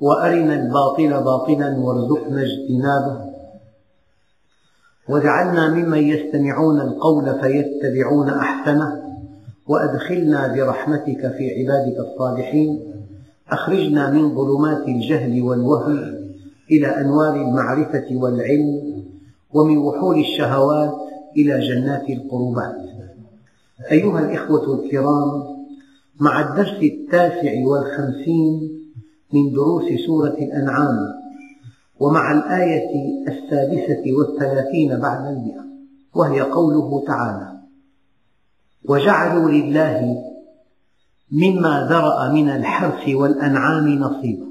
وأرنا الباطل باطلا وارزقنا اجتنابه، واجعلنا ممن يستمعون القول فيتبعون أحسنه، وأدخلنا برحمتك في عبادك الصالحين. أخرجنا من ظلمات الجهل والوهم إلى أنوار المعرفة والعلم، ومن وحول الشهوات إلى جنات القربات. أيها الإخوة الكرام، مع الدرس 59 من دروس سورة الأنعام، ومع الآية 36 بعد 100، وهي قوله تعالى: وجعلوا لله مما ذرأ من الحرث والأنعام نصيبا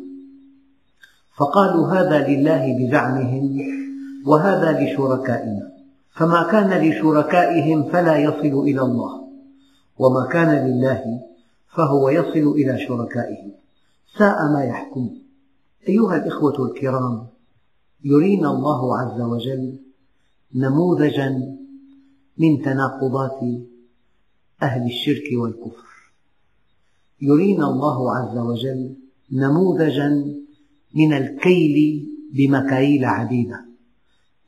فقالوا هذا لله بزعمهم وهذا لشركائنا، فما كان لشركائهم فلا يصل إلى الله، وما كان لله فهو يصل إلى شركائهم، ساء ما يحكمون. أيها الإخوة الكرام، يرينا الله عز وجل نموذجا من تناقضات أهل الشرك والكفر، يرينا الله عز وجل نموذجا من الكيل بمكاييل عديدة،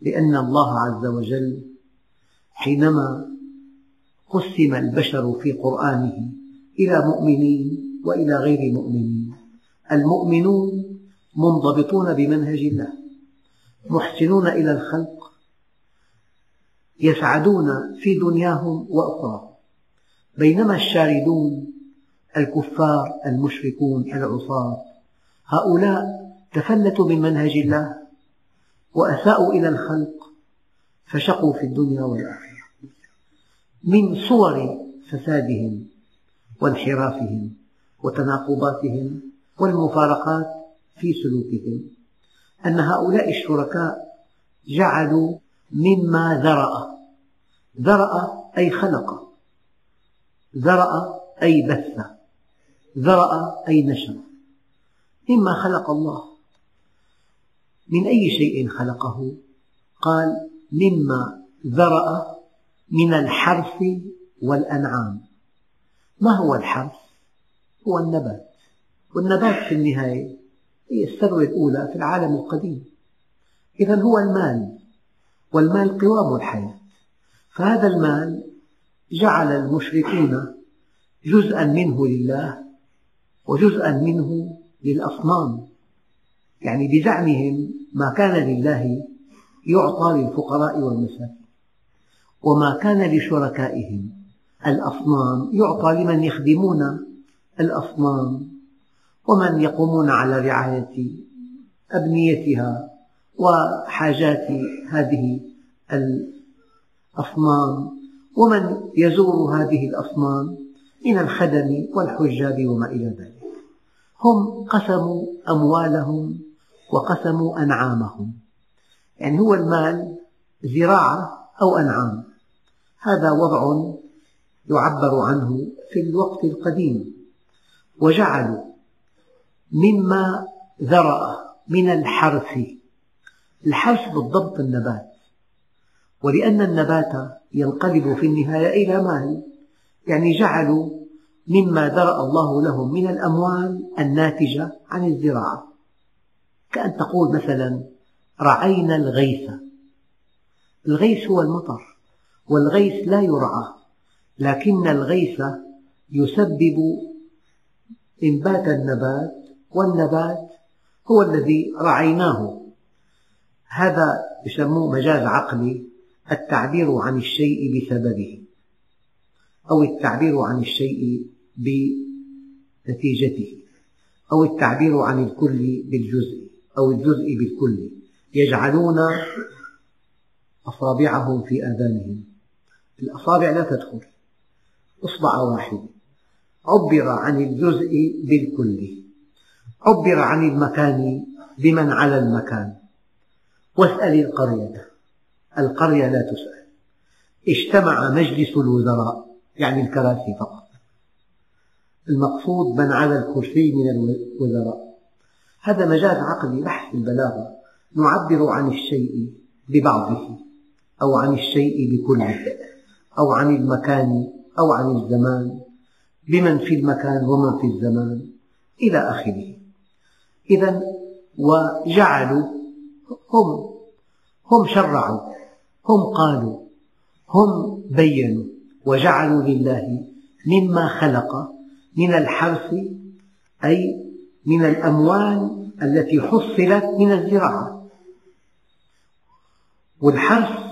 لأن الله عز وجل حينما قسم البشر في قرآنه إلى مؤمنين وإلى غير مؤمنين، المؤمنون منضبطون بمنهج الله، محسنون إلى الخلق، يسعدون في دنياهم وأخراهم، بينما الشاردون الكفار المشركون العصاة هؤلاء تفلتوا من منهج الله وأساءوا إلى الخلق فشقوا في الدنيا والآخرة. من صور فسادهم وانحرافهم وتناقضاتهم والمفارقات في سلوكهم أن هؤلاء الشركاء جعلوا مما ذرأ أي خلق، ذرأ أي بث، ذرأ أي نشر، مما خلق الله. من أي شيء خلقه؟ قال: مما ذرأ من الحرث والأنعام. ما هو الحرث؟ هو النبات، والنبات في النهاية هي الثروة الأولى في العالم القديم، إذا هو المال، والمال قوام الحياة. فهذا المال جعل المشركون جزءا منه لله وجزءا منه للأصنام، يعني بزعمهم ما كان لله يعطى للفقراء والمساكين، وما كان لشركائهم الأصنام يعطى لمن يخدمون الأصنام ومن يقومون على رعاية أبنيتها وحاجات هذه الأصنام، ومن يزور هذه الأصنام من الخدم والحجاب وما إلى ذلك. هم قسموا أموالهم وقسموا أنعامهم، يعني هو المال زراعة أو أنعام. هذا وضع يعبر عنه في الوقت القديم. وجعلوا مما ذرأ من الحرث، الحرث بالضبط النبات، ولأن النبات ينقلب في النهاية إلى مال، يعني جعلوا مما ذرأ الله لهم من الأموال الناتجة عن الزراعة. كأن تقول مثلا: رعينا الغيث. الغيث هو المطر، والغيث لا يرعى، لكن الغيث يسبب إنبات النبات، والنبات هو الذي رعيناه. هذا يسموه مجاز عقلي، التعبير عن الشيء بسببه، أو التعبير عن الشيء بنتيجته، أو التعبير عن الكل بالجزء، أو الجزء بالكل. يجعلون أصابعهم في آذانهم، الأصابع لا تدخل، إصبع واحد. عبر عن الجزء بالكل، عبر عن المكان بمن على المكان. واسأل القرية، القرية لا تسأل. اجتمع مجلس الوزراء، يعني الكراسي فقط، المقصود من على الكرسي من الوزراء. هذا مجال عقلي بحث البلاغة، نعبر عن الشيء ببعضه أو عن الشيء بكله أو عن المكان أو عن الزمان بمن في المكان ومن في الزمان إلى آخره. إذا وجعلوا، هم شرعوا، هم قالوا، هم بينوا، وجعلوا لله مما خلق من الحرث، أي من الأموال التي حصلت من الزراعة. والحرث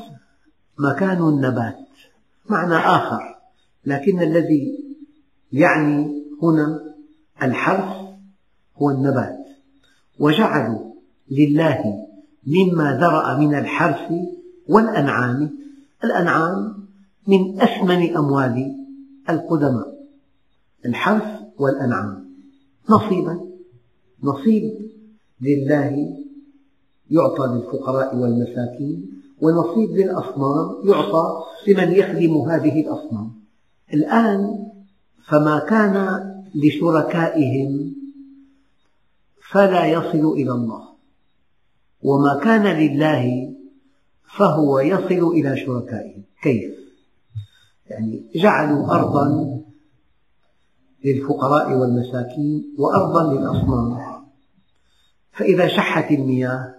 مكان النبات، معنى آخر، لكن الذي يعني هنا الحرث هو النبات. وجعلوا لله مما ذرأ من الحرث والأنعام. الأنعام من أثمن أموال القدماء، الحرث والأنعام نصيبا، نصيب لله يعطى للفقراء والمساكين، ونصيب للأصنام يعطى لمن يخدم هذه الأصنام. الآن فما كان لشركائهم فلا يصل إلى الله، وما كان لله فهو يصل إلى شركائهم. كيف؟ يعني جعلوا أرضا للفقراء والمساكين وأرضا للأصنام، فإذا شحت المياه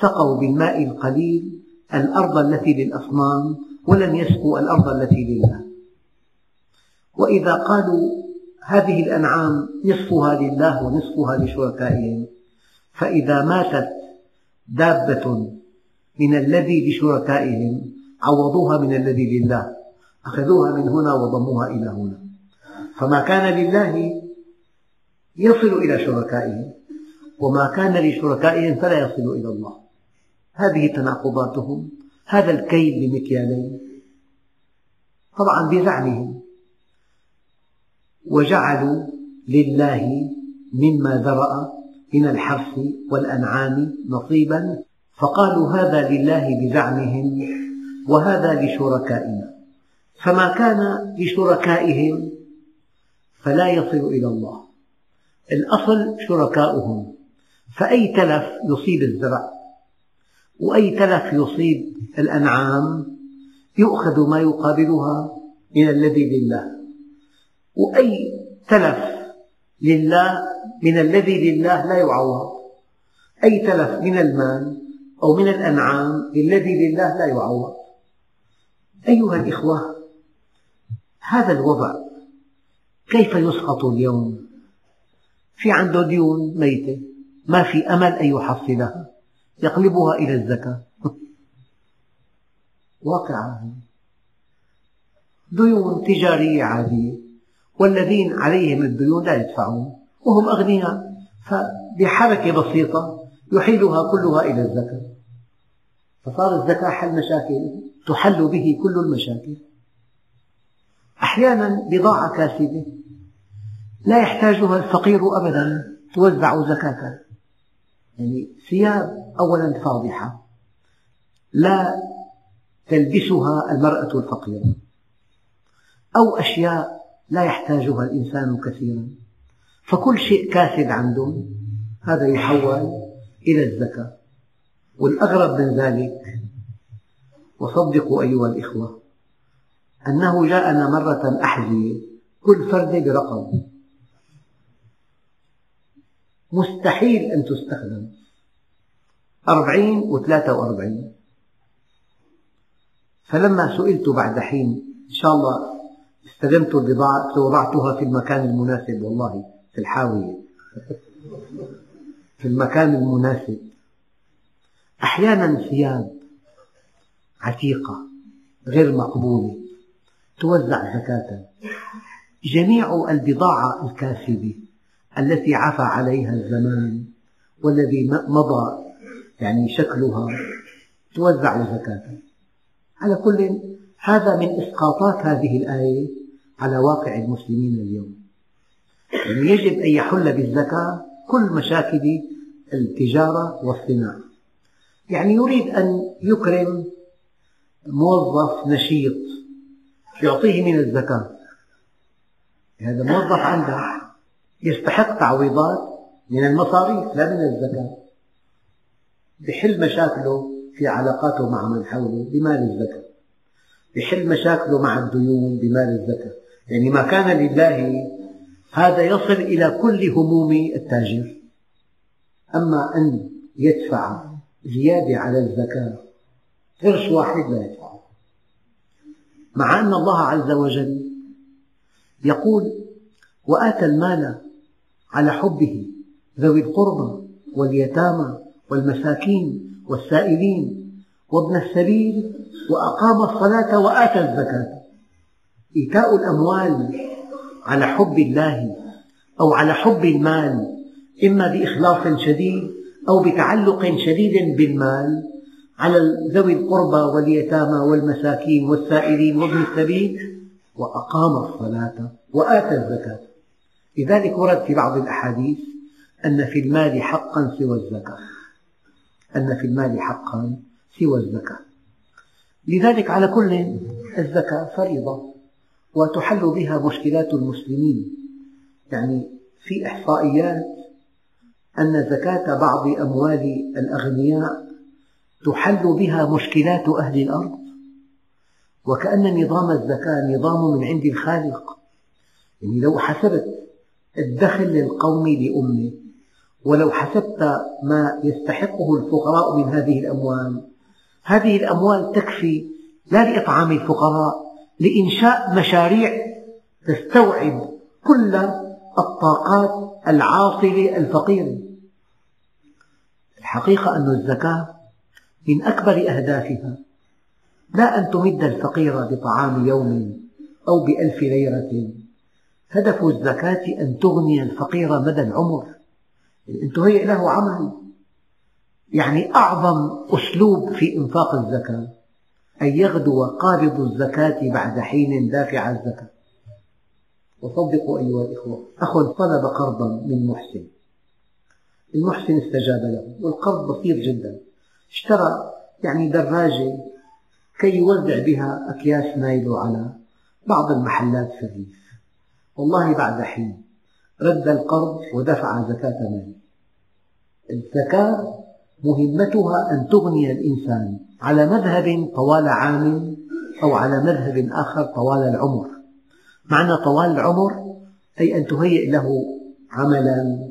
سقوا بالماء القليل الأرض التي للأصنام ولم يسقوا الأرض التي لله. وإذا قالوا هذه الأنعام نصفها لله ونصفها لشركائهم، فإذا ماتت دابة من الذي لشركائهم عوضوها من الذي لله، أخذوها من هنا وضموها إلى هنا. فما كان لله يصل إلى شركائهم، وما كان لشركائهم فلا يصل إلى الله. هذه تناقضاتهم، هذا الكيل بمكيالين، طبعا بزعمهم. وجعلوا لله مما ذرأ من الحرث والأنعام نصيبا، فقالوا هذا لله بزعمهم وهذا لشركائنا، فما كان لشركائهم فلا يصل إلى الله. الأصل شركاؤهم، فأي تلف يصيب الزرع وأي تلف يصيب الأنعام يؤخذ ما يقابلها من الذي لله، وأي تلف لله من الذي لله لا يعوض. أي تلف من المال أو من الأنعام للذي لله لا يعوض. أيها الإخوة، هذا الوضع كيف يسقط اليوم؟ في عنده ديون ميتة ما في أمل أن يحصلها، يقلبها إلى الزكاة. واقعا ديون تجارية عادية، والذين عليهم الديون لا يدفعون وهم أغنياء، فبحركة بسيطة يحيلها كلها إلى الزكاة، فصار الزكاة حل مشاكل، تحل به كل المشاكل. أحيانا بضاعة كاسبة لا يحتاجها الفقير أبدا توزع زكاة، يعني ثياب أولا فاضحة لا تلبسها المرأة الفقيرة، أو أشياء لا يحتاجها الإنسان كثيرا، فكل شيء كاسد عندهم هذا يحول إلى الزكاة. والأغرب من ذلك، وصدقوا أيها الإخوة، أنه جاءنا مرة أحذية كل فردة برقم، مستحيل أن تستخدم، 40 و43. فلما سئلت بعد حين، إن شاء الله استلمت البضاعة ووضعتها في المكان المناسب، والله في الحاوية في المكان المناسب. أحيانا ثياب عتيقة غير مقبولة توزع زكاة. جميع البضاعة الكاسبة التي عفى عليها الزمان والذي مضى يعني شكلها توزع زكاة. على كل، هذا من إسقاطات هذه الآية على واقع المسلمين اليوم. يجب أن يحل بالزكاة كل مشاكل التجارة والصناعة. يعني يريد أن يكرم موظف نشيط يعطيه من الزكاة، هذا موظف عنده يستحق تعويضات من المصاريف لا من الزكاة، يحل مشاكله في علاقاته مع من حوله بمال الزكاة، يحل مشاكله مع الديون بمال الزكاة. يعني ما كان لله هذا يصل إلى كل هموم التاجر، أما أن يدفع زيادة على الزكاة قرش واحد لا يدفعه، مع أن الله عز وجل يقول وآتى المال على حبه ذوي القربى واليتامى والمساكين والسائلين وابن السبيل وأقام الصلاة وآتى الزكاة. إيتاء الأموال على حب الله أو على حب المال، إما بإخلاص شديد أو بتعلق شديد بالمال، على ذوي القربى واليتامى والمساكين والسائلين وابن السبيل وأقام الصلاة وآتى الزكاة. لذلك ورد في بعض الأحاديث أن في المال حقا سوى الزكاة، أن في المال حقا سوى الزكاة. لذلك على كل الزكاة فريضة وتحل بها مشكلات المسلمين. يعني في إحصائيات أن زكاة بعض أموال الأغنياء تحل بها مشكلات أهل الأرض، وكأن نظام الزكاة نظام من عند الخالق. يعني لو حسبت الدخل القومي لأمة، ولو حسبت ما يستحقه الفقراء من هذه الأموال، هذه الأموال تكفي لا لإطعام الفقراء، لإنشاء مشاريع تستوعب كل الطاقات العاطلة الفقيرة. الحقيقة أن الزكاة من أكبر أهدافها لا أن تمد الفقير بطعام يوم أو بألف ليرة، هدف الزكاة أن تغني الفقير مدى العمر. أنت هي له عمل، يعني أعظم أسلوب في إنفاق الزكاة أن يغدو قابض الزكاة بعد حين دافع الزكاة. وصدقوا أيها الإخوة، أخ طلب قرضا من محسن، المحسن استجاب له، والقرض بسيط جدا، اشترى يعني دراجة كي يوزع بها أكياس نايلو على بعض المحلات في الريف. والله بعد حين رد القرض ودفع زكاة ماله. الزكاة مهمتها أن تغني الإنسان على مذهب طوال عام أو على مذهب آخر طوال العمر. معنى طوال العمر أي أن تهيئ له عملا،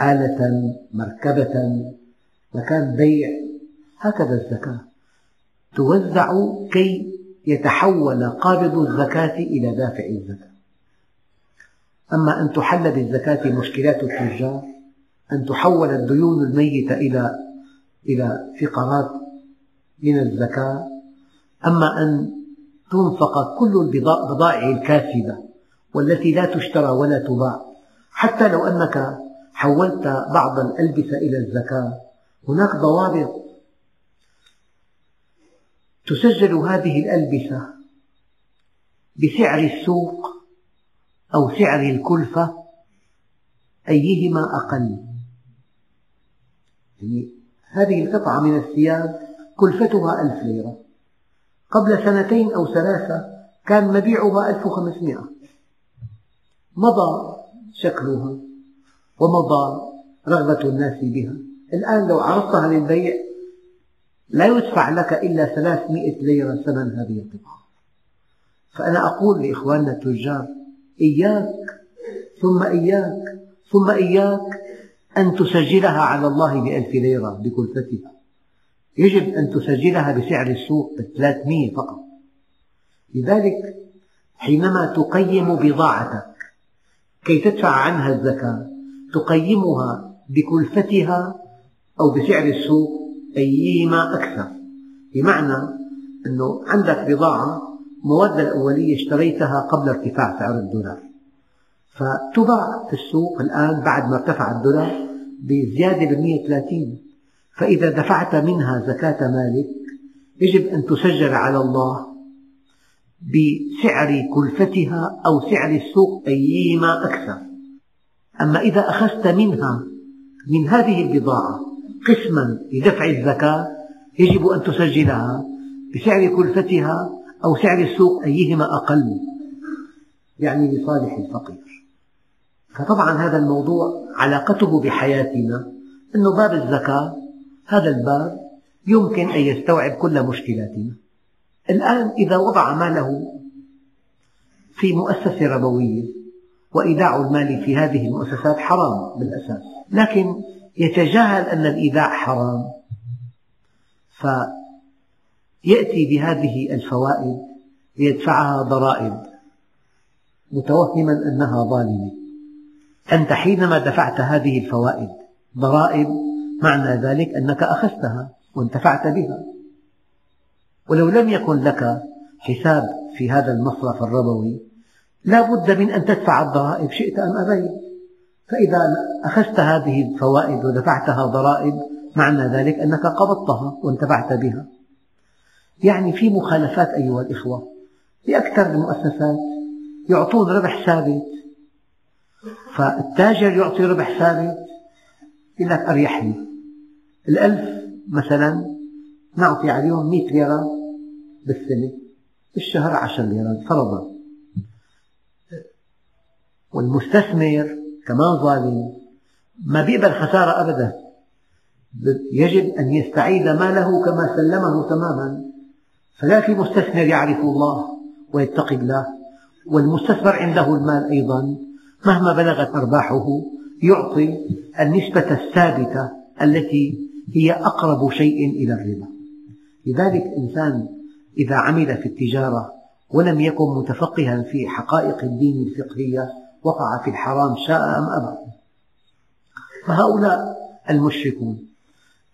آلة، مركبة، مكان بيع. هكذا الزكاة توزع كي يتحول قابض الزكاة إلى دافع الزكاة. أما أن تحل بالزكاة مشكلات التجار، أن تحول الديون الميتة إلى فقرات من الزكاة، أما أن تنفق كل البضائع الكاسبة والتي لا تشترى ولا تباع، حتى لو أنك حولت بعض الألبسة إلى الزكاة هناك ضوابط، تسجل هذه الألبسة بسعر السوق أو سعر الكلفة، أيهما أقل. يعني هذه القطعة من الثياب كلفتها 1000 ليرة، قبل 2 أو 3 كان مبيعها 1500، مضى شكلها ومضى رغبة الناس بها. الآن لو عرضتها للبيع لا يدفع لك إلا 300 ليرة ثمن هذه القطعة. فأنا أقول لإخواننا التجار إياك ثم إياك ثم إياك أن تسجلها على الله ب1000 ليرة بكلفتها، يجب أن تسجلها بسعر السوق ب300 فقط. لذلك حينما تقيم بضاعتك كي تدفع عنها الزكاة تقيمها بكلفتها أو بسعر السوق، أيهما أكثر. بمعنى أنه عندك بضاعة، المواد الأولية اشتريتها قبل ارتفاع سعر الدولار، فتباع في السوق الآن بعد ما ارتفع الدولار بزيادة 130، فإذا دفعت منها زكاة مالك يجب أن تسجل على الله بسعر كلفتها أو سعر السوق، أيهما أكثر. أما إذا أخذت منها من هذه البضاعة قسما لدفع الزكاة يجب أن تسجلها بسعر كلفتها أو سعر السوق، أيهما أقل، يعني لصالح الفقير. فطبعا هذا الموضوع علاقته بحياتنا، أنه باب الزكاة هذا الباب يمكن أن يستوعب كل مشكلاتنا. الآن إذا وضع ماله في مؤسسة ربوية، وإيداع المال في هذه المؤسسات حرام بالأساس، لكن يتجاهل أن الإيداع حرام، فيأتي بهذه الفوائد ليدفعها ضرائب متوهما أنها ظالمة. أنت حينما دفعت هذه الفوائد ضرائب، معنى ذلك أنك أخذتها وانتفعت بها، ولو لم يكن لك حساب في هذا المصرف الربوي لا بد من أن تدفع الضرائب شئت أم أبيت. فإذا أخذت هذه الفوائد ودفعتها ضرائب، معنى ذلك أنك قبضتها وانتفعت بها. يعني في مخالفات أيها الإخوة، لأكثر المؤسسات يعطون ربح ثابت، فالتاجر يعطي ربح ثابت، يقول لك أريح لي ال1000 مثلا، نعطي عليهم 100 ليرة بالسنة، الشهر 10 ليرات فرضا. والمستثمر كمان ظالم، ما بيقبل خسارة أبدا، يجب أن يستعيد ماله كما سلمه تماما. فلا في مستثمر يعرف الله ويتقي الله، والمستثمر عنده المال أيضا مهما بلغت أرباحه يعطي النسبة الثابتة التي هي أقرب شيء إلى الربا. لذلك الإنسان إذا عمل في التجارة ولم يكن متفقها في حقائق الدين الفقهية وقع في الحرام شاء أم أبى. فهؤلاء المشركون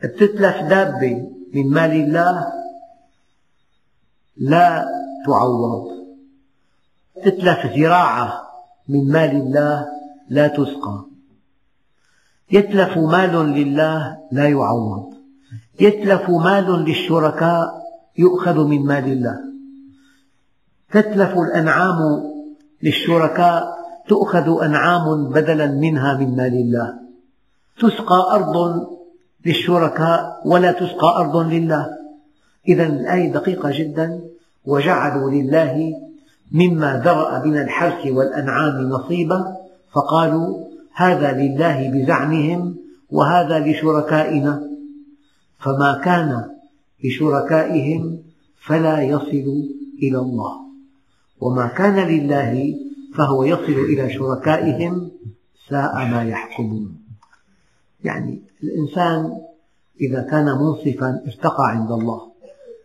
بتتلف دابة من مال الله لا تعوض، تتلف زراعة من مال الله لا تسقى، يتلف مال لله لا يعوض، يتلف مال للشركاء يؤخذ من مال الله، تتلف الأنعام للشركاء تؤخذ أنعام بدلا منها من مال الله، تسقى أرض للشركاء ولا تسقى أرض لله. إذا الآية دقيقة جدا، وجعلوا لله مما ذرأ من الحرث والأنعام نصيبا فقالوا هذا لله بزعمهم وهذا لشركائنا فما كان لشركائهم فلا يصل إلى الله وما كان لله فهو يصل إلى شركائهم ساء ما يحكمون. يعني الإنسان إذا كان منصفا ارتقى عند الله،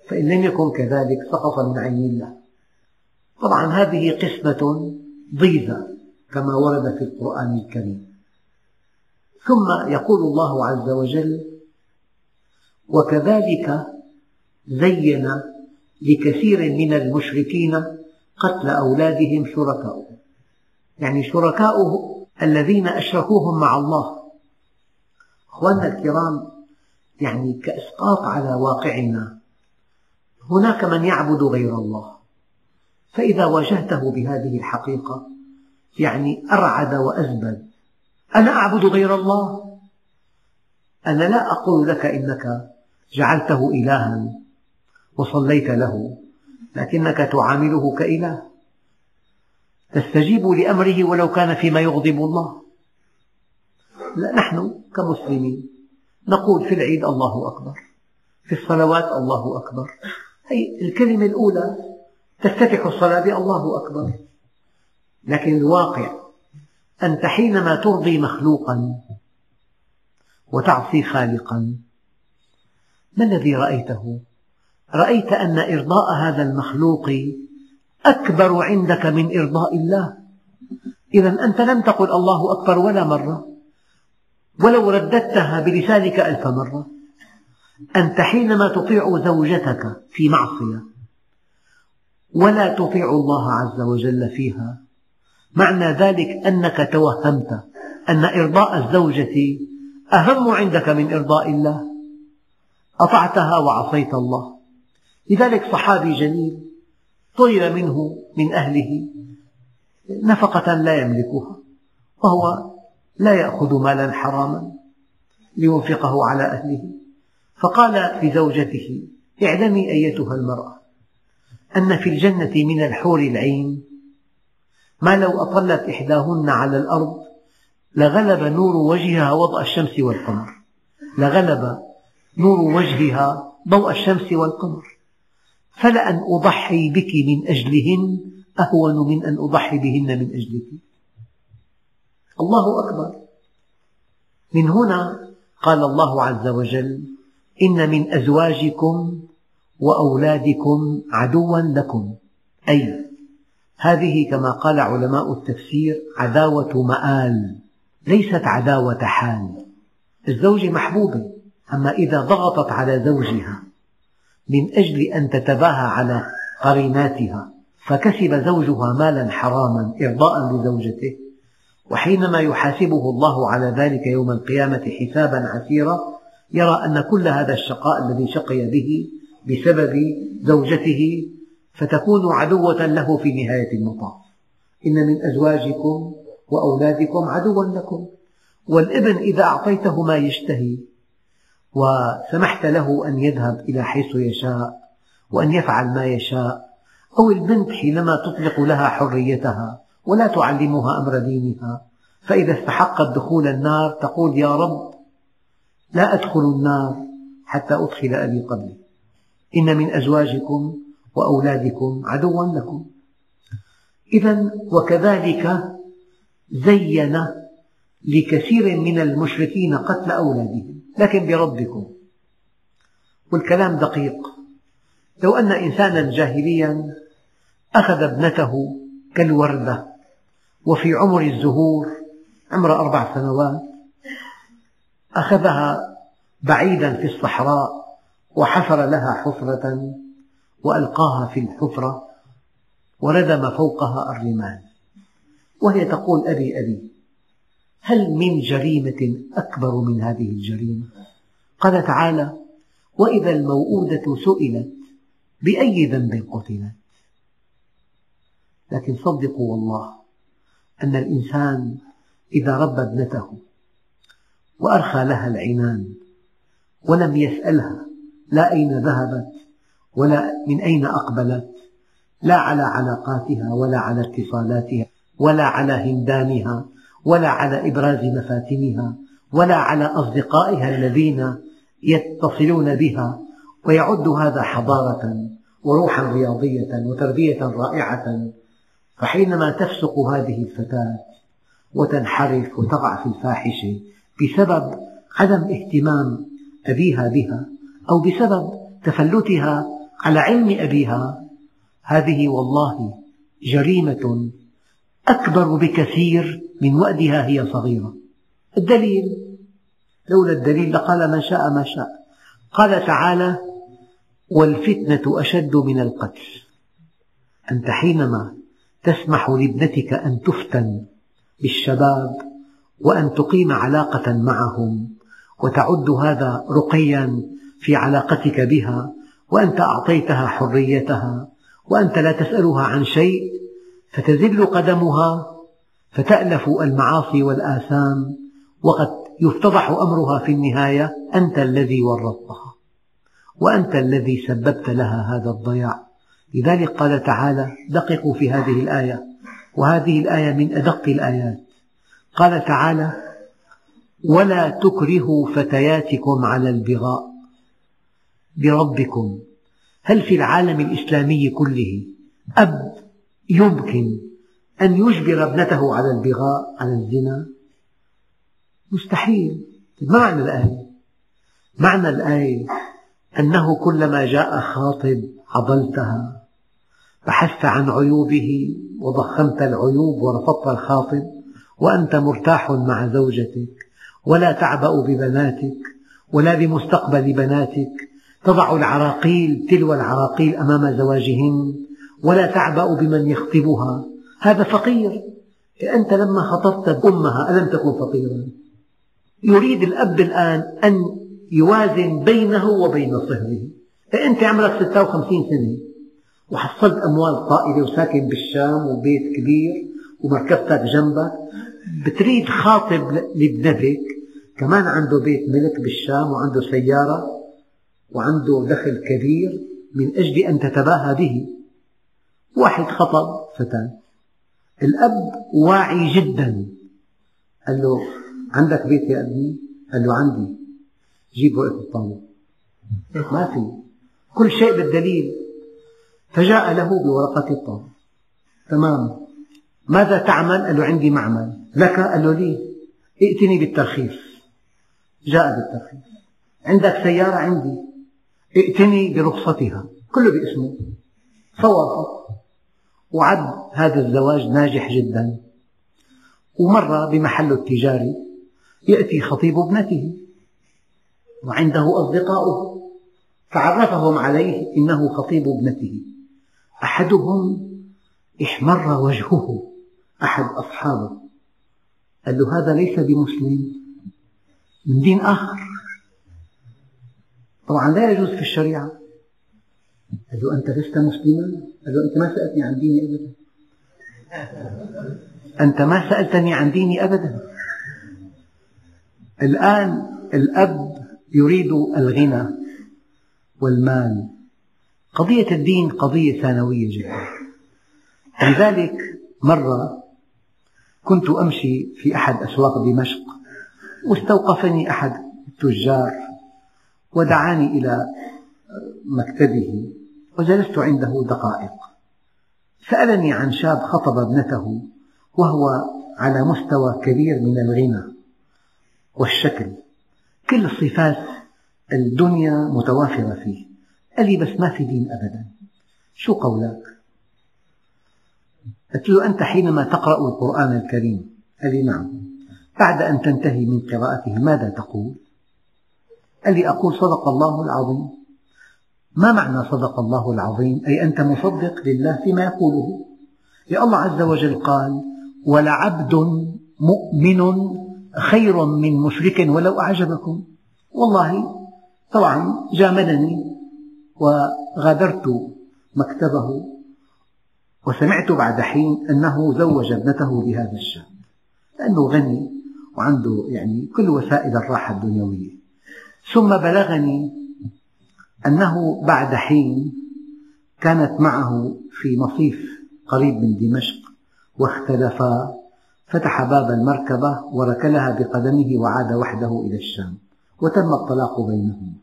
فإن لم يكن كذلك سقط من عين الله. طبعا هذه قسمة ضيزة كما ورد في القرآن الكريم. ثم يقول الله عز وجل وكذلك زين لكثير من المشركين قتل أولادهم شركاؤهم، يعني شركاؤه الذين أشركوهم مع الله. أخواننا الكرام، يعني كإسقاط على واقعنا، هناك من يعبد غير الله، فإذا واجهته بهذه الحقيقة يعني أرعد وأزبد. أنا أعبد غير الله، أنا لا أقول لك إنك جعلته إلها وصليت له، لكنك تعامله كإله، تستجيب لأمره ولو كان فيما يغضب الله. لا، نحن كمسلمين نقول في العيد الله أكبر، في الصلوات الله أكبر، هي الكلمة الأولى تفتتح الصلاة بالله أكبر. لكن الواقع أنت حينما ترضي مخلوقا وتعصي خالقا، ما الذي رأيته؟ رأيت أن إرضاء هذا المخلوق أكبر عندك من إرضاء الله. إذا أنت لم تقل الله أكبر ولا مرة، ولو رددتها بلسانك 1000 مرة. أنت حينما تطيع زوجتك في معصية ولا تطيع الله عز وجل فيها، معنى ذلك أنك توهمت أن إرضاء الزوجة أهم عندك من إرضاء الله، أطعتها وعصيت الله. لذلك صحابي جليل طلب منه من أهله نفقة لا يملكها، وهو لا يأخذ مالا حراما، لينفقه على أهله. فقال لزوجته: اعلمي أيتها المرأة أن في الجنة من الحور العين ما لو أطلت إحداهن على الأرض لغلب نور وجهها وضوء الشمس والقمر، لغلب نور وجهها ضوء الشمس والقمر، فلأن أضحي بك من أجلهن أهون من أن أضحي بهن من أجلك. الله أكبر. من هنا قال الله عز وجل: إن من أزواجكم وأولادكم عدوا لكم، أي هذه كما قال علماء التفسير عداوة مآل، ليست عداوة حال. الزوجة محبوبة، أما إذا ضغطت على زوجها من أجل أن تتباهى على قريناتها فكسب زوجها مالا حراما إرضاء لزوجته، وحينما يحاسبه الله على ذلك يوم القيامة حسابا عسيرا يرى أن كل هذا الشقاء الذي شقي به بسبب زوجته، فتكون عدوة له في نهاية المطاف. إن من أزواجكم وأولادكم عدوا لكم. والابن إذا أعطيته ما يشتهي وسمحت له أن يذهب إلى حيث يشاء وأن يفعل ما يشاء، أو البنت حينما تطلق لها حريتها ولا تعلمها أمر دينها، فإذا استحقت دخول النار تقول: يا رب لا أدخل النار حتى أدخل أبي قبلي. إن من أزواجكم وأولادكم عدوا لكم. إذن وكذلك زين لكثير من المشركين قتل أولادهم، لكن بربكم. والكلام دقيق. لو أن إنسانا جاهليا أخذ ابنته كالوردة وفي عمر الزهور، عمر 4 سنوات، أخذها بعيدا في الصحراء وحفر لها حفرة وألقاها في الحفرة وردم فوقها الرمال، وهي تقول: أبي أبي، هل من جريمة أكبر من هذه الجريمة؟ قال تعالى: وإذا الموءودة سئلت بأي ذنب قتلت. لكن صدقوا والله أن الإنسان إذا ربى ابنته وأرخى لها العنان ولم يسألها لا أين ذهبت ولا من أين أقبلت، لا على علاقاتها ولا على اتصالاتها ولا على هندامها ولا على إبراز مفاتنها ولا على أصدقائها الذين يتصلون بها، ويعد هذا حضارة وروحا رياضية وتربية رائعة. فحينما تفسق هذه الفتاة وتنحرف وتقع في الفاحشة بسبب عدم اهتمام أبيها بها أو بسبب تفلتها على علم أبيها، هذه والله جريمة أكبر بكثير من وأدها هي صغيرة. الدليل، لولا الدليل لقال من شاء ما شاء. قال تعالى: والفتنة أشد من القتل. أنت حينما تسمح لابنتك أن تفتن بالشباب وأن تقيم علاقة معهم وتعد هذا رقيا في علاقتك بها، وأنت أعطيتها حريتها وأنت لا تسألها عن شيء، فتزل قدمها فتألف المعاصي والآثام، وقد يفتضح أمرها في النهاية. أنت الذي ورطتها وأنت الذي سببت لها هذا الضياع. لذلك قال تعالى، دققوا في هذه الآية، وهذه الآية من أدق الآيات، قال تعالى: ولا تكرهوا فتياتكم على البغاء بربكم. هل في العالم الإسلامي كله أب يمكن أن يجبر ابنته على البغاء، على الزنا؟ مستحيل. معنى الآية، معنى الآية أنه كلما جاء خاطب عضلتها، بحثت عن عيوبه وضخمت العيوب ورفضت الخاطب، وأنت مرتاح مع زوجتك ولا تعبأ ببناتك ولا بمستقبل بناتك، تضع العراقيل تلو العراقيل أمام زواجهن ولا تعبأ بمن يخطبها. هذا فقير. أنت لما خطبت أمها ألم تكن فقيرا؟ يريد الأب الآن أن يوازن بينه وبين صهره. أنت عمرك 56 سنة وحصلت أموال طائلة وساكن بالشام وبيت كبير ومركبتك جنبك، بتريد خاطب لابنتك كمان عنده بيت ملك بالشام وعنده سيارة وعنده دخل كبير من أجل أن تتباهى به. واحد خطب فتاة، الأب واعي جدا، قال له عندك بيت يا ابني؟ قال له عندي. جيب ورقة الطلاق، ما في، كل شيء بالدليل. فجاء له بورقة الطلاق، تمام، ماذا تعمل؟ قال له عندي معمل. لك؟ قال له لي. ائتني بالترخيص. جاء بالترخيص. عندك سيارة؟ عندي. ائتني برخصتها، كله باسمه. صوافت. وعد هذا الزواج ناجح جدا. ومرة بمحله التجاري يأتي خطيب ابنته وعنده أصدقاؤه، فعرفهم عليه إنه خطيب ابنته. أحدهم احمر وجهه، أحد أصحابه، قال له هذا ليس بمسلم، من دين آخر، طبعا لا يجوز في الشريعة. قال له أنت لست مسلما؟ قال له أنت ما سألتني عن ديني أبدا، أنت ما سألتني عن ديني أبدا. الآن الأب يريد الغنى والمال، قضية الدين قضية ثانوية جدا. لذلك مرة كنت أمشي في أحد أسواق دمشق، واستوقفني أحد التجار ودعاني إلى مكتبه، وجلست عنده دقائق. سألني عن شاب خطب ابنته وهو على مستوى كبير من الغنى والشكل، كل صفات الدنيا متوافرة فيه، قال لي بس ما في دين أبدا، شو قولك؟ قلت له أنت حينما تقرأ القرآن الكريم، قال لي نعم، بعد أن تنتهي من قراءته ماذا تقول؟ قال لي أقول صدق الله العظيم. ما معنى صدق الله العظيم؟ أي أنت مصدق لله فيما يقوله. يا الله عز وجل قال ولعبد مؤمن خير من مشرك ولو أعجبكم. والله طبعا جاملني وغادرت مكتبه، وسمعت بعد حين أنه زوج ابنته بهذا الشاب لأنه غني وعنده يعني كل وسائل الراحة الدنيوية. ثم بلغني أنه بعد حين كانت معه في مصيف قريب من دمشق واختلفا، فتح باب المركبة وركلها بقدمه وعاد وحده إلى الشام، وتم الطلاق بينهم.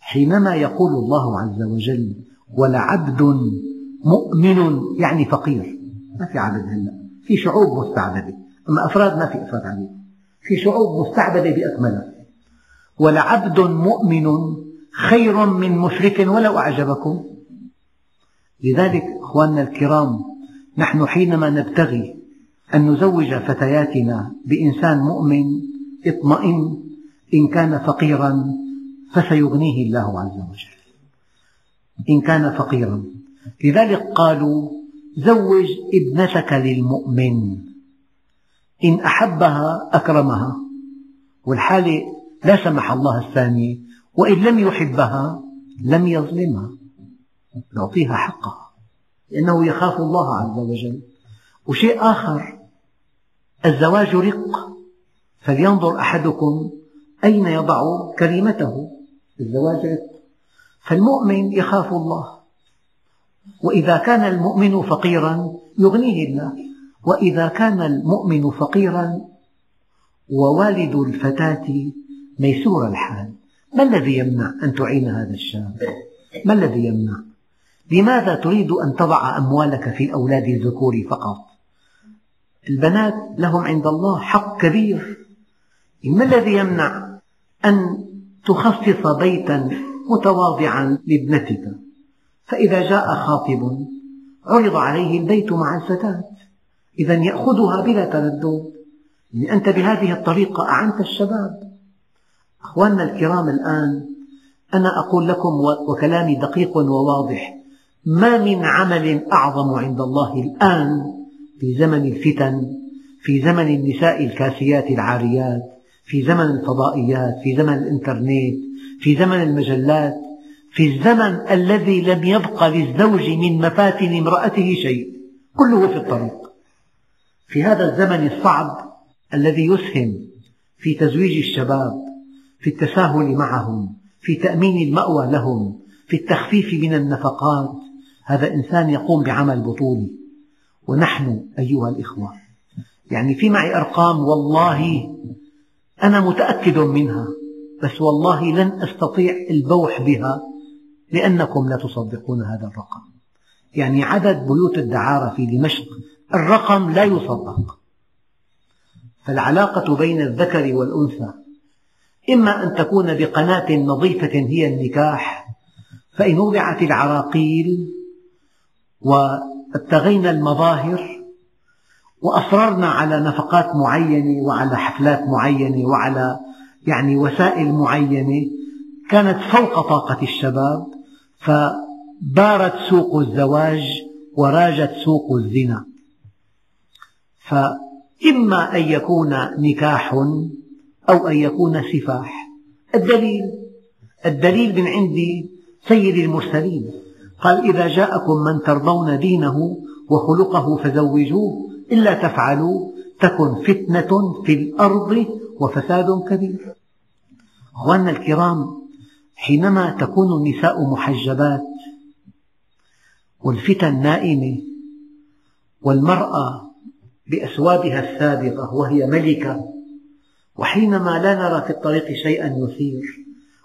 حينما يقول الله عز وجل ولعبد مؤمن يعني فقير، ما في عبد، هلا في شعوب مستعبدة، أما أفراد ما في أفراد عبيد، في شعوب مستعبدة بأكملها. ولعبد مؤمن خير من مشرك ولو أعجبكم. لذلك إخواننا الكرام، نحن حينما نبتغي أن نزوج فتياتنا بإنسان مؤمن، اطمئن، إن كان فقيرا فسيغنيه الله عز وجل، إن كان فقيرا. لذلك قالوا زوج ابنتك للمؤمن، إن أحبها أكرمها، والحالة لا سمح الله الثانية، وإن لم يحبها لم يظلمها، يعطيها حقها لأنه يخاف الله عز وجل. وشيء آخر، الزواج رق، فلينظر أحدكم أين يضع كلمته. الزواج رق، فالمؤمن يخاف الله، وإذا كان المؤمن فقيرا يغنيه الله، وإذا كان المؤمن فقيرا ووالد الفتاة ميسور الحال، ما الذي يمنع أن تعين هذا الشاب؟ ما الذي يمنع؟ لماذا تريد أن تضع أموالك في أولاد الذكور فقط؟ البنات لهم عند الله حق كبير. ما الذي يمنع أن تخصص بيتا متواضعا لابنتك، فإذا جاء خاطب عرض عليه البيت مع الفتاة، إذا يأخذها بلا تردد. يعني أنت بهذه الطريقة أعنت الشباب. أخواننا الكرام، الآن أنا أقول لكم وكلامي دقيق وواضح، ما من عمل أعظم عند الله الآن في زمن الفتن، في زمن النساء الكاسيات العاريات، في زمن الفضائيات، في زمن الإنترنت، في زمن المجلات، في الزمن الذي لم يبق للزوج من مفاتن امرأته شيء، كله في الطريق. في هذا الزمن الصعب الذي يسهم في تزويج الشباب، في التساهل معهم، في تأمين المأوى لهم، في التخفيف من النفقات. هذا إنسان يقوم بعمل بطولي. ونحن أيها الإخوة، يعني في معي أرقام والله أنا متأكد منها، بس والله لن أستطيع البوح بها لأنكم لا تصدقون هذا الرقم. يعني عدد بيوت الدعارة في دمشق، الرقم لا يصدق. فالعلاقة بين الذكر والأنثى إما أن تكون بقناة نظيفة هي النكاح، فإن وضعت العراقيل وابتغينا المظاهر وأصررنا على نفقات معينة وعلى حفلات معينة وعلى وسائل معينة كانت فوق طاقة الشباب، فبارت سوق الزواج وراجت سوق الزنا. فإما أن يكون نكاح أو أن يكون سفاح. الدليل من عندي سيد المرسلين، قال: إذا جاءكم من ترضون دينه وخلقه فزوجوه، إلا تفعلوا تكن فتنة في الأرض وفساد كبير. أخواننا الكرام، حينما تكون النساء محجبات والفتن نائمة والمرأة بأسوابها السابغة وهي ملكة، وحينما لا نرى في الطريق شيئا يثير،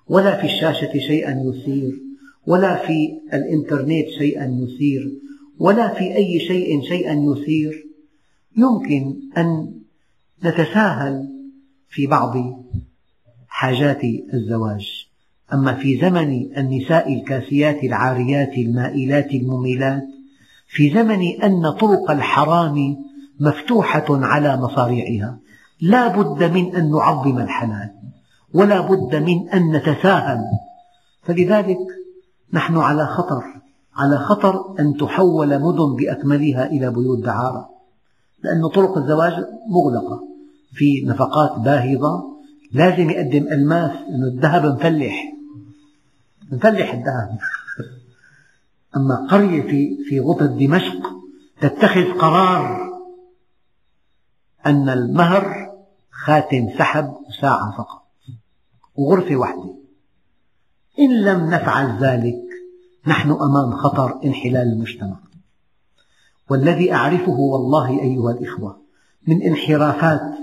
ولا في الشاشة شيئا يثير، ولا في الإنترنت شيئا يثير، ولا في أي شيء شيئا يثير، يمكن أن نتساهل في بعض حاجات الزواج. أما في زمن النساء الكاسيات العاريات المائلات المميلات، في زمن أن طرق الحرام مفتوحة على مصاريعها، لا بد من أن نعظم الحلال، ولا بد من أن نتساهل. فلذلك نحن على خطر، على خطر أن تحول مدن بأكملها إلى بيوت دعارة، لأن طرق الزواج مغلقة، في نفقات باهظة، لازم يقدم ألماس، إنه الذهب مفلح الذهب. أما قرية في غطة دمشق تتخذ قرار أن المهر خاتم سحب ساعة فقط وغرفة واحدة، إن لم نفعل ذلك نحن أمام خطر انحلال المجتمع. والذي أعرفه والله أيها الإخوة من انحرافات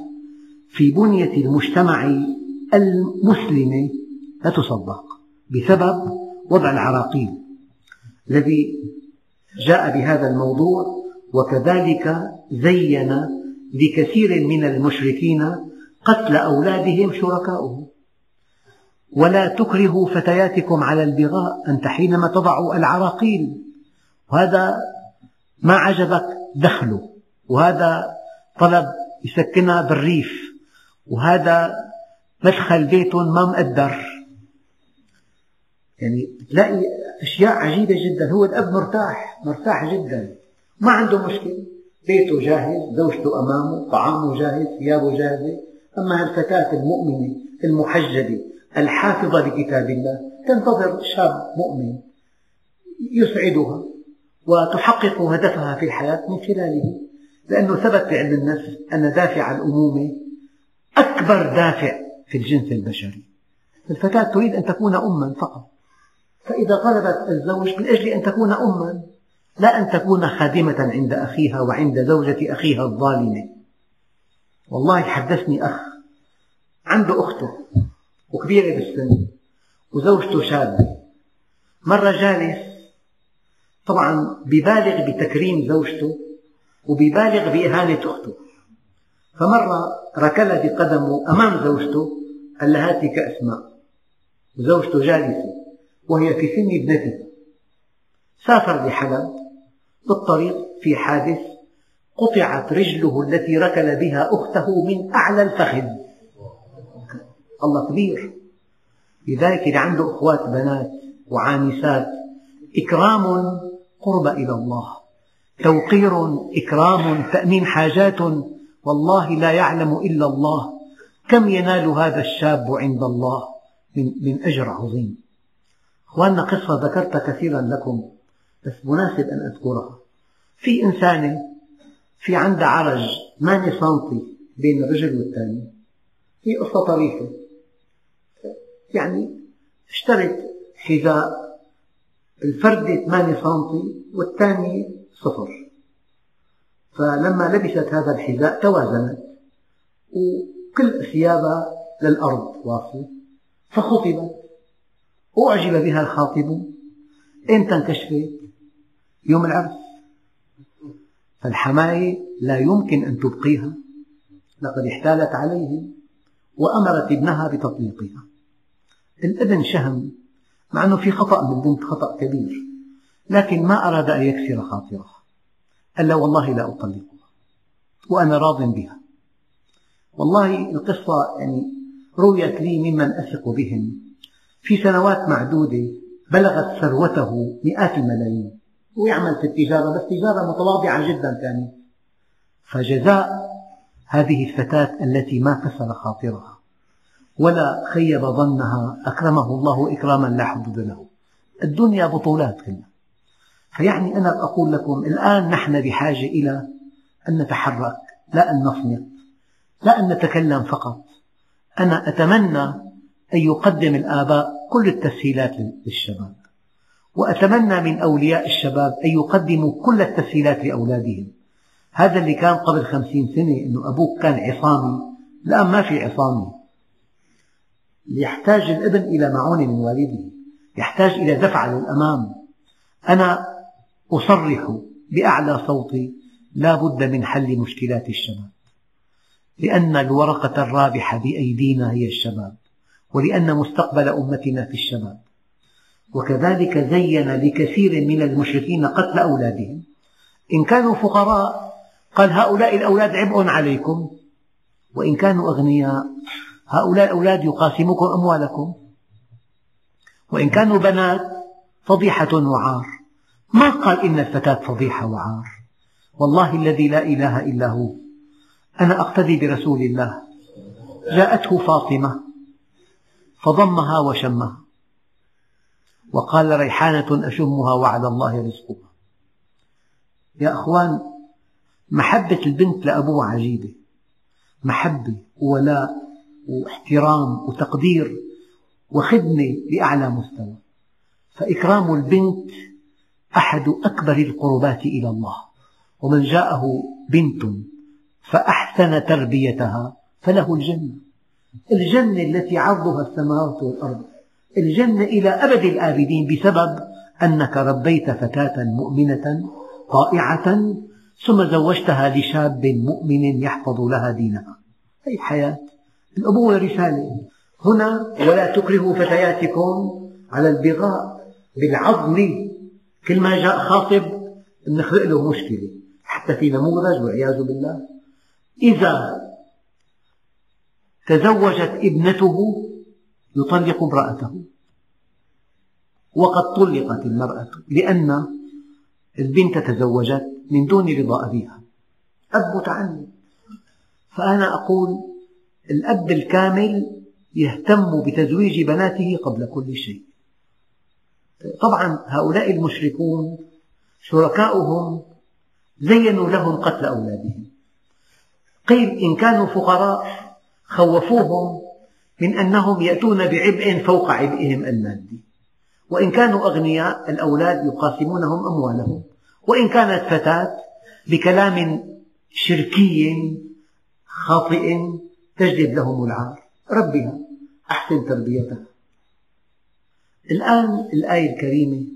في بنية المجتمع المسلمة لا تصدق، بسبب وضع العراقيل الذي جاء بهذا الموضوع. وكذلك زين لكثير من المشركين قتل أولادهم شركاؤهم. ولا تكرهوا فتياتكم على البغاء، أنت حينما تضع العراقيل، وهذا ما عجبك دخله، وهذا طلب يسكنها بالريف، وهذا مدخل بيت ما مقدر، تلاقي أشياء عجيبة جدا. هو الأب مرتاح جدا، ما عنده مشكلة، بيته جاهز، زوجته أمامه، طعامه جاهز، ثيابه جاهزة. أما الفتاة المؤمنة المحجبة الحافظة لكتاب الله تنتظر شاب مؤمن يسعدها وتحقق هدفها في الحياة من خلاله، لأنه ثبت بعلم النفس أن دافع الأمومة أكبر دافع في الجنس البشري. الفتاة تريد أن تكون أما فقط، فإذا طلبت الزوج من أجل أن تكون أما، لا أن تكون خادمة عند أخيها وعند زوجة أخيها الظالمة. والله حدثني أخ عنده أخته وكبيرة بالسن وزوجته شابة، مرة جالس، طبعا ببالغ بتكريم زوجته وبيبالغ بإهانة أخته، فمرة ركل بقدمه أمام زوجته، قال لها: هاتي كأس ماء. وزوجته جالسة وهي في سن ابنته. سافر لحلب، بالطريق في حادث، قطعت رجله التي ركل بها أخته من أعلى الفخذ. الله كبير. لذلك اللي عنده أخوات بنات وعانسات، إكرام قرب إلى الله، توقير إكرام، تأمين حاجات والله لا يعلم إلا الله كم ينال هذا الشاب عند الله من أجر عظيم. أخواننا، قصة ذكرتها كثيرا لكم بس مناسب أن أذكرها. في إنسانة في عندها عرج 8 سم بين الرجل والثاني، هي قصة طريفة. يعني اشترت حذاء الفردة 8 سم والثاني صفر، فلما لبست هذا الحذاء توازنت وكل ثيابها للأرض واصل، فخطبت وأعجب بها الخاطب. إمتى انكشفت؟ يوم العرس. فالحماية لا يمكن أن تبقيها، لقد احتالت عليهم، وأمرت ابنها بتطليقها. الابن شهم، مع أنه في خطأ بالبنت، خطأ كبير، لكن ما أراد أن يكسر خاطرها، قال لا والله لا أطلقها وأنا راضٍ بها. والله القصة يعني رويت لي ممن أثق بهم، في سنوات معدودة بلغت ثروته مئات الملايين، ويعمل في التجارة بس تجارة متواضعة جدا كانت. فجزاء هذه الفتاة التي ما كسر خاطرها ولا خيب ظنها أكرمه الله إكراما لا حدود له. الدنيا بطولات كلها. فيعني أنا أقول لكم الآن نحن بحاجة إلى أن نتحرك، لا أن نصمت، لا أن نتكلم فقط. أنا أتمنى أن يقدم الآباء كل التسهيلات للشباب، وأتمنى من أولياء الشباب أن يقدموا كل التسهيلات لأولادهم. هذا اللي كان قبل 50 سنة أنه أبوك كان عصامي، الآن ما في عصامي. يحتاج الابن إلى معونة من والده، يحتاج إلى دفعة للأمام. أنا أصرح بأعلى صوتي، لا بد من حل مشكلات الشباب، لأن الورقة الرابحة بأيدينا هي الشباب، ولأن مستقبل أمتنا في الشباب. وكذلك زين لكثير من المشركين قتل أولادهم، إن كانوا فقراء قال هؤلاء الأولاد عبء عليكم، وإن كانوا أغنياء هؤلاء الأولاد يقاسمكم أموالكم، وإن كانوا بنات فضيحة وعار. ما قال إن الفتاة فضيحة وعار، والله الذي لا إله إلا هو. أنا أقتدي برسول الله، جاءته فاطمة فضمها وشمها وقال ريحانة أشمها وعلى الله رزقها. يا أخوان، محبة البنت لأبوها عجيبة، محبة وولاء واحترام وتقدير وخدمة لأعلى مستوى. فإكرام البنت أحد أكبر القربات إلى الله، ومن جاءه بنت فأحسن تربيتها فله الجنة، الجنة التي عرضها السماوات والأرض، الجنة إلى أبد الآبدين، بسبب أنك ربيت فتاة مؤمنة طائعة ثم زوجتها لشاب مؤمن يحفظ لها دينها. هذه الحياة. الأبوة رسالة. هنا ولا تكرهوا فتياتكم على البغاء بالعضل، كل ما جاء خاطب نخلق له مشكلة، حتى في نموذج والعياذ بالله. إذا تزوجت ابنته يطلق امرأته، وقد طلقت المرأة، لأن البنت تزوجت من دون رضا أبيها، أب متعنت. فأنا أقول الأب الكامل يهتم بتزويج بناته قبل كل شيء. طبعا هؤلاء المشركون شركاؤهم زينوا لهم قتل أولادهم، قيل إن كانوا فقراء خوفوهم من أنهم يأتون بعبء فوق عبئهم المادي، وإن كانوا أغنياء الأولاد يقاسمونهم أموالهم، وإن كانت فتاة بكلام شركي خاطئ تجلب لهم العار، ربها أحسن تربيتها. الآن الآية الكريمة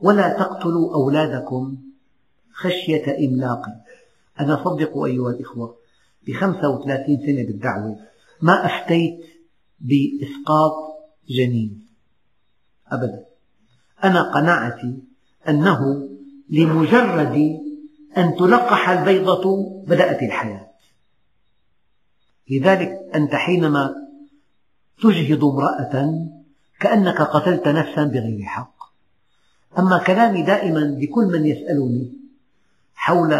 ولا تقتلوا أولادكم خشية إملاق. أنا أصدق أيها الإخوة ب35 سنة بالدعوة ما أفتيت بإسقاط جنين أبدا. أنا قناعتي أنه لمجرد أن تلقح البيضة بدأت الحياة. لذلك أنت حينما تجهض امرأة كأنك قتلت نفسا بغير حق. أما كلامي دائما لكل من يسألني حول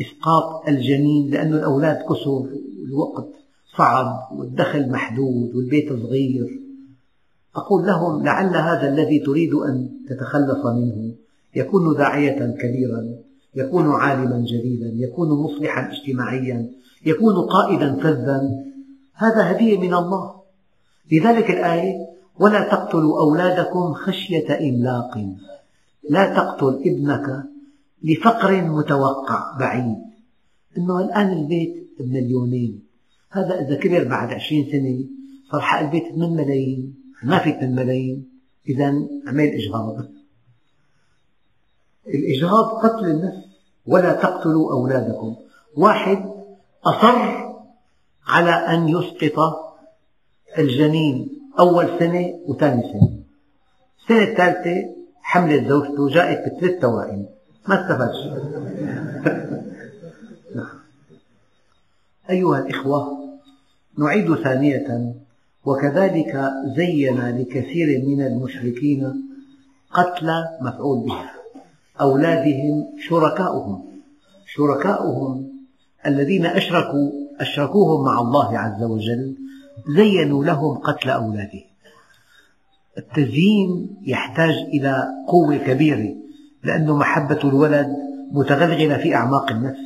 إسقاط الجنين، لأن الأولاد كثر، الوقت صعب، والدخل محدود، والبيت صغير، أقول لهم لعل هذا الذي تريد أن تتخلص منه يكون داعية كبيرا، يكون عالما جليلا، يكون مصلحا اجتماعيا، يكون قائدا فذا، هذا هدية من الله. لذلك الآية ولا تقتلوا أولادكم خشية إملاق، لا تقتل ابنك لفقر متوقع بعيد، إنه الآن البيت ب2 مليونين، هذا إذا كبر بعد 20 سنة صار حق البيت 8 ملايين، ما في 8 ملايين، إذا عمل إجهاض. الإجهاض قتل النفس. ولا تقتلوا أولادكم، واحد أصر على أن يسقط الجنين أول سنة وثاني سنة، السنة الثالثة حملت زوجته جاءت ب3 توائم، ما استفاد شيء. أيها الإخوة، نعيد ثانية: وكذلك زين لكثير من المشركين قتل مفعول به أولادهم شركاؤهم الذين أشركوهم مع الله عز وجل، زينوا لهم قتل أولادهم. التزيين يحتاج إلى قوة كبيرة، لأن محبة الولد متغلغلة في أعماق النفس،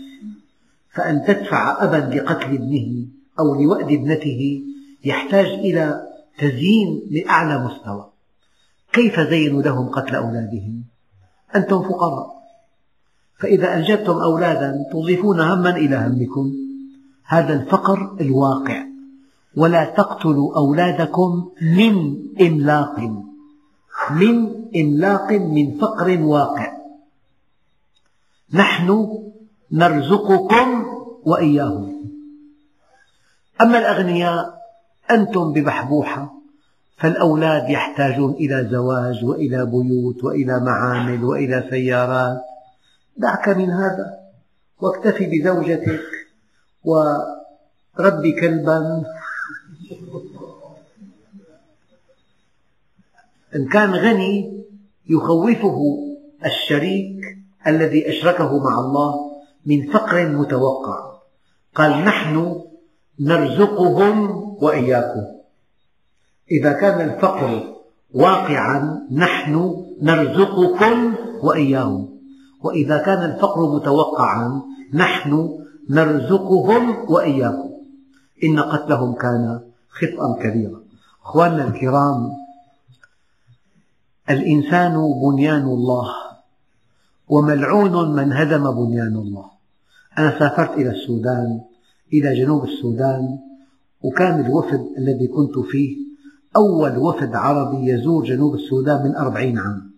فأن تدفع أبا لقتل ابنه أو لوأد ابنته يحتاج إلى تزيين لأعلى مستوى. كيف زينوا لهم قتل أولادهم؟ أنتم فقراء، فإذا أنجبتم أولادا تضيفون هما إلى همكم، هذا الفقر الواقع. ولا تقتلوا أولادكم من إملاق، من فقر واقع، نحن نرزقكم وإياهم. أما الأغنياء أنتم ببحبوحة، فالأولاد يحتاجون إلى زواج وإلى بيوت وإلى معامل وإلى سيارات. دعك من هذا واكتفي بزوجتك وربي كلبا. إن كان غني يخوفه الشريك الذي أشركه مع الله من فقر متوقع، قال نحن نرزقهم وإياكم. إذا كان الفقر واقعا نحن نرزقكم وإياهم، وإذا كان الفقر متوقعا نحن نرزقهم وإياكم. إن قتلهم كان خطأ كبيرا. أخواننا الكرام، الإنسان بنيان الله، وملعون من هدم بنيان الله. أنا سافرت إلى السودان، إلى جنوب السودان، وكان الوفد الذي كنت فيه أول وفد عربي يزور جنوب السودان من 40 عام.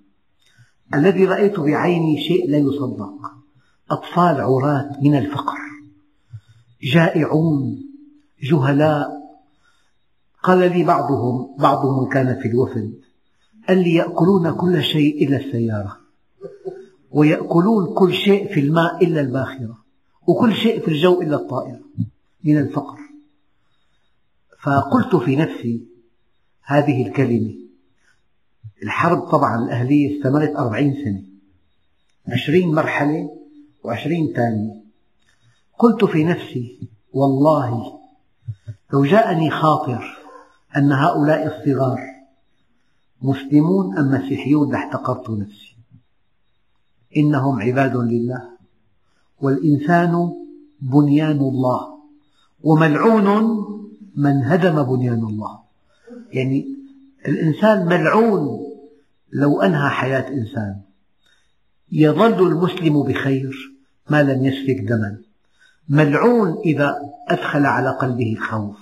الذي رأيت بعيني شيء لا يصدق، أطفال عراة من الفقر، جائعون، جهلاء. قال لي بعضهم كان في الوفد، قال لي يأكلون كل شيء إلا السيارة، ويأكلون كل شيء في الماء إلا الباخرة، وكل شيء في الجو إلا الطائرة، من الفقر. فقلت في نفسي هذه الكلمة. الحرب طبعا الأهلية استمرت 40 سنة، 20 مرحلة و20 ثانية. قلت في نفسي والله لو جاءني خاطر أن هؤلاء الصغار مسلمون أم مسيحيون لاحتقرت نفسي، إنهم عباد لله، والإنسان بنيان الله، وملعون من هدم بنيان الله. يعني الإنسان ملعون لو أنهى حياة إنسان. يظل المسلم بخير ما لم يسفك دما، ملعون إذا أدخل على قلبه الخوف،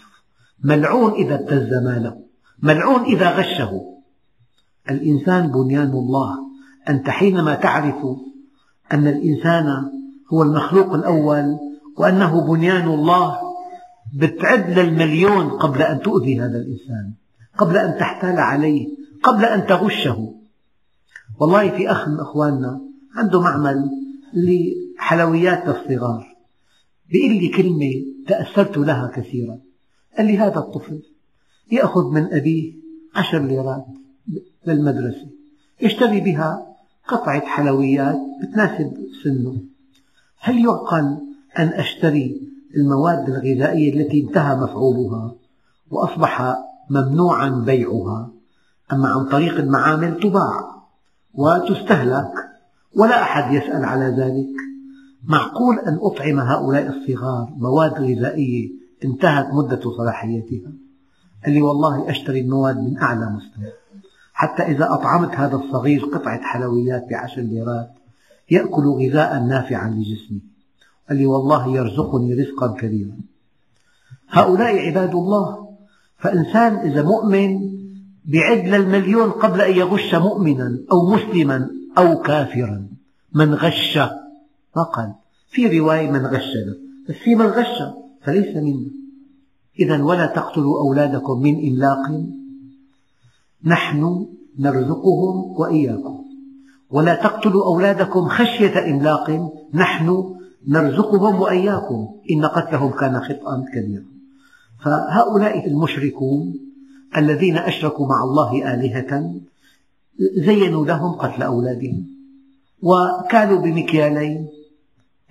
ملعون إذا ابتز ماله، ملعون إذا غشه. الإنسان بنيان الله. أنت حينما تعرف أن الإنسان هو المخلوق الأول وأنه بنيان الله، بتعد ل1,000,000 قبل أن تؤذي هذا الإنسان، قبل أن تحتال عليه، قبل أن تغشه. والله في أخ من أخواننا عنده معمل لحلويات للصغار، بيقول لي كلمة تأثرت لها كثيرا. قال لي هذا الطفل يأخذ من أبيه 10 ليرات للمدرسة، يشتري بها قطعة حلويات بتناسب سنه. هل يعقل أن أشتري المواد الغذائية التي انتهى مفعولها وأصبح ممنوعا بيعها، أما عن طريق المعامل تباع وتستهلك ولا أحد يسأل على ذلك؟ معقول أن أطعم هؤلاء الصغار مواد غذائية انتهت مدة صلاحيتها قال لي والله أشتري المواد من أعلى مستوى، حتى إذا أطعمت هذا الصغير قطعة حلويات ب10 ليرات يأكل غذاء نافعا لجسمه، قال لي والله يرزقني رزقا كبيرا. هؤلاء عباد الله، فإنسان إذا مؤمن بعد للمليون قبل أن يغش مؤمنا أو مسلما أو كافرا. من غش نقل، في رواية من غشنا، بس في من غش فليس منا. إذا ولا تقتلوا أولادكم من إملاق، نحن نرزقهم وإياكم، ولا تقتلوا أولادكم خشية إملاق، نحن نرزقهم وإياكم، إن قتلهم كان خطأ كبيرا. فهؤلاء المشركون الذين أشركوا مع الله آلهة زينوا لهم قتل أولادهم، وكانوا بمكيالين،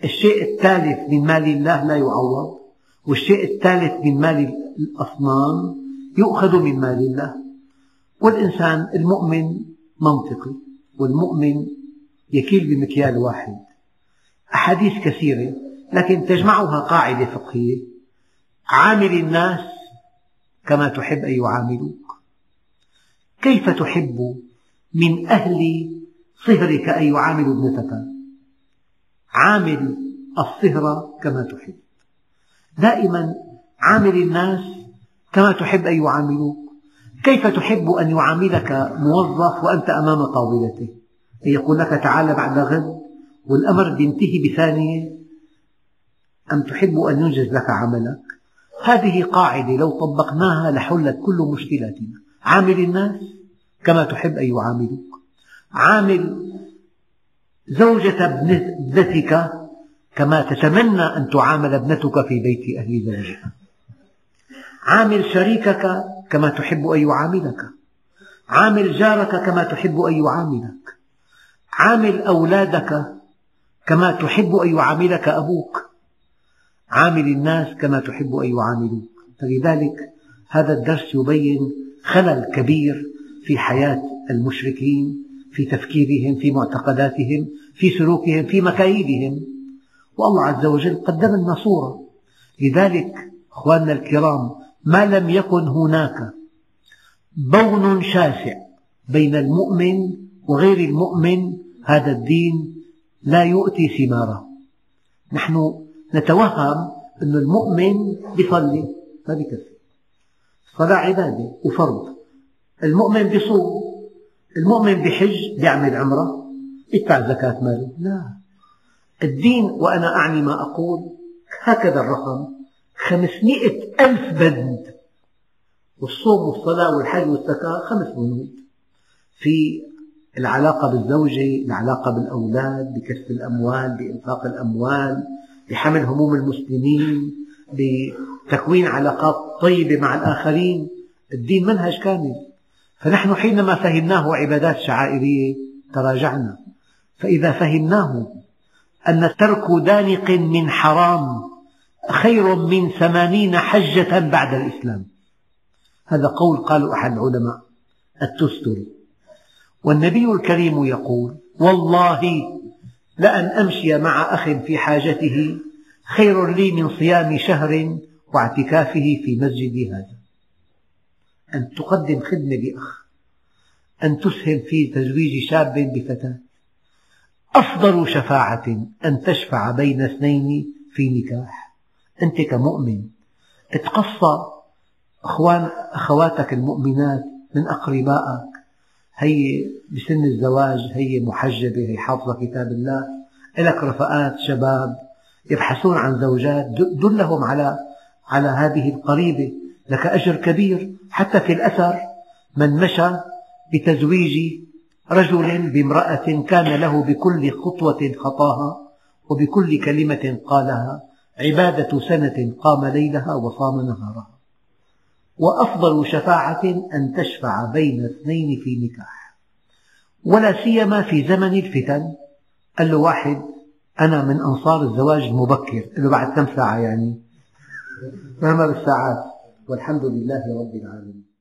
الشيء الثالث من مال الله لا يعوض، والشيء الثالث من مال الأصنام يؤخذ من مال الله. والإنسان المؤمن منطقي، والمؤمن يكيل بمكيال واحد. أحاديث كثيرة لكن تجمعها قاعدة فقهية: عامل الناس كما تحب أن يعاملوك. كيف تحب من أهل صهرك أن يعامل ابنتك؟ عامل الصهرة كما تحب، دائما عامل الناس كما تحب أن يعاملوك. كيف تحب أن يعاملك موظف وأنت أمام طاولته؟ أن يقول لك تعال بعد غد والأمر ينتهي بثانية، أم تحب أن ينجز لك عملك؟ هذه قاعدة لو طبقناها لحلت كل مشكلاتنا. عامل الناس كما تحب أن يعاملوك. عامل زوجة ابنتك كما تتمنى أن تعامل ابنتك في بيت أهل زوجها. عامل شريكك كما تحب أن يعاملك. عامل جارك كما تحب أن يعاملك. عامل أولادك كما تحب أن يعاملك أبوك. عامل الناس كما تحب أن يعاملوك. فلذلك هذا الدرس يبين خلل كبير في حياة المشركين، في تفكيرهم، في معتقداتهم، في سلوكهم، في مكايدهم، والله عز وجل قدم لنا صورة. لذلك أخواننا الكرام، ما لم يكن هناك بون شاسع بين المؤمن وغير المؤمن هذا الدين لا يؤتي ثماره. نحن نتوهم أن المؤمن بيصلي، ما بيكفي، الصلاة عبادة وفرض. المؤمن بيصوم، المؤمن بحج، بيعمل عمرة، يدفع زكاة ماله، لا. الدين، وأنا أعني ما أقول، هكذا الرقم 500,000 بند، والصوم والصلاة والحج والزكاة 5 بنود، في العلاقة بالزوجة، العلاقة بالأولاد، بكسب الأموال، بإنفاق الأموال، بحمل هموم المسلمين، بتكوين علاقات طيبة مع الآخرين. الدين منهج كامل. فنحن حينما فهمناه عبادات شعائرية تراجعنا. فإذا فهمناه أن ترك دانق من حرام خير من 80 حجة بعد الإسلام، هذا قول قالوا أحد العلماء التستري. والنبي الكريم يقول: والله لأن أمشي مع أخ في حاجته خير لي من صيام شهر واعتكافه في مسجدي هذا. أن تقدم خدمة لأخ، أن تسهم في تزويج شاب بفتاة. أفضل شفاعة أن تشفع بين اثنين في نكاح. أنت كمؤمن اتقصى أخواتك المؤمنات من أقربائك، هي بسن الزواج، هي محجبة، هي حافظة كتاب الله، لك رفقات شباب يبحثون عن زوجات، دلهم على هذه القريبة، لك أجر كبير. حتى في الأثر: من مشى بتزويج رجل بامرأة كان له بكل خطوة خطاها وبكل كلمة قالها عبادة سنة قام ليلها وصام نهارها. وأفضل شفاعة أن تشفع بين اثنين في نكاح، ولا سيما في زمن الفتن. قال له واحد: أنا من أنصار الزواج المبكر. قال له: بعد كم ساعة يعني؟ مهما بالساعات. والحمد لله رب العالمين.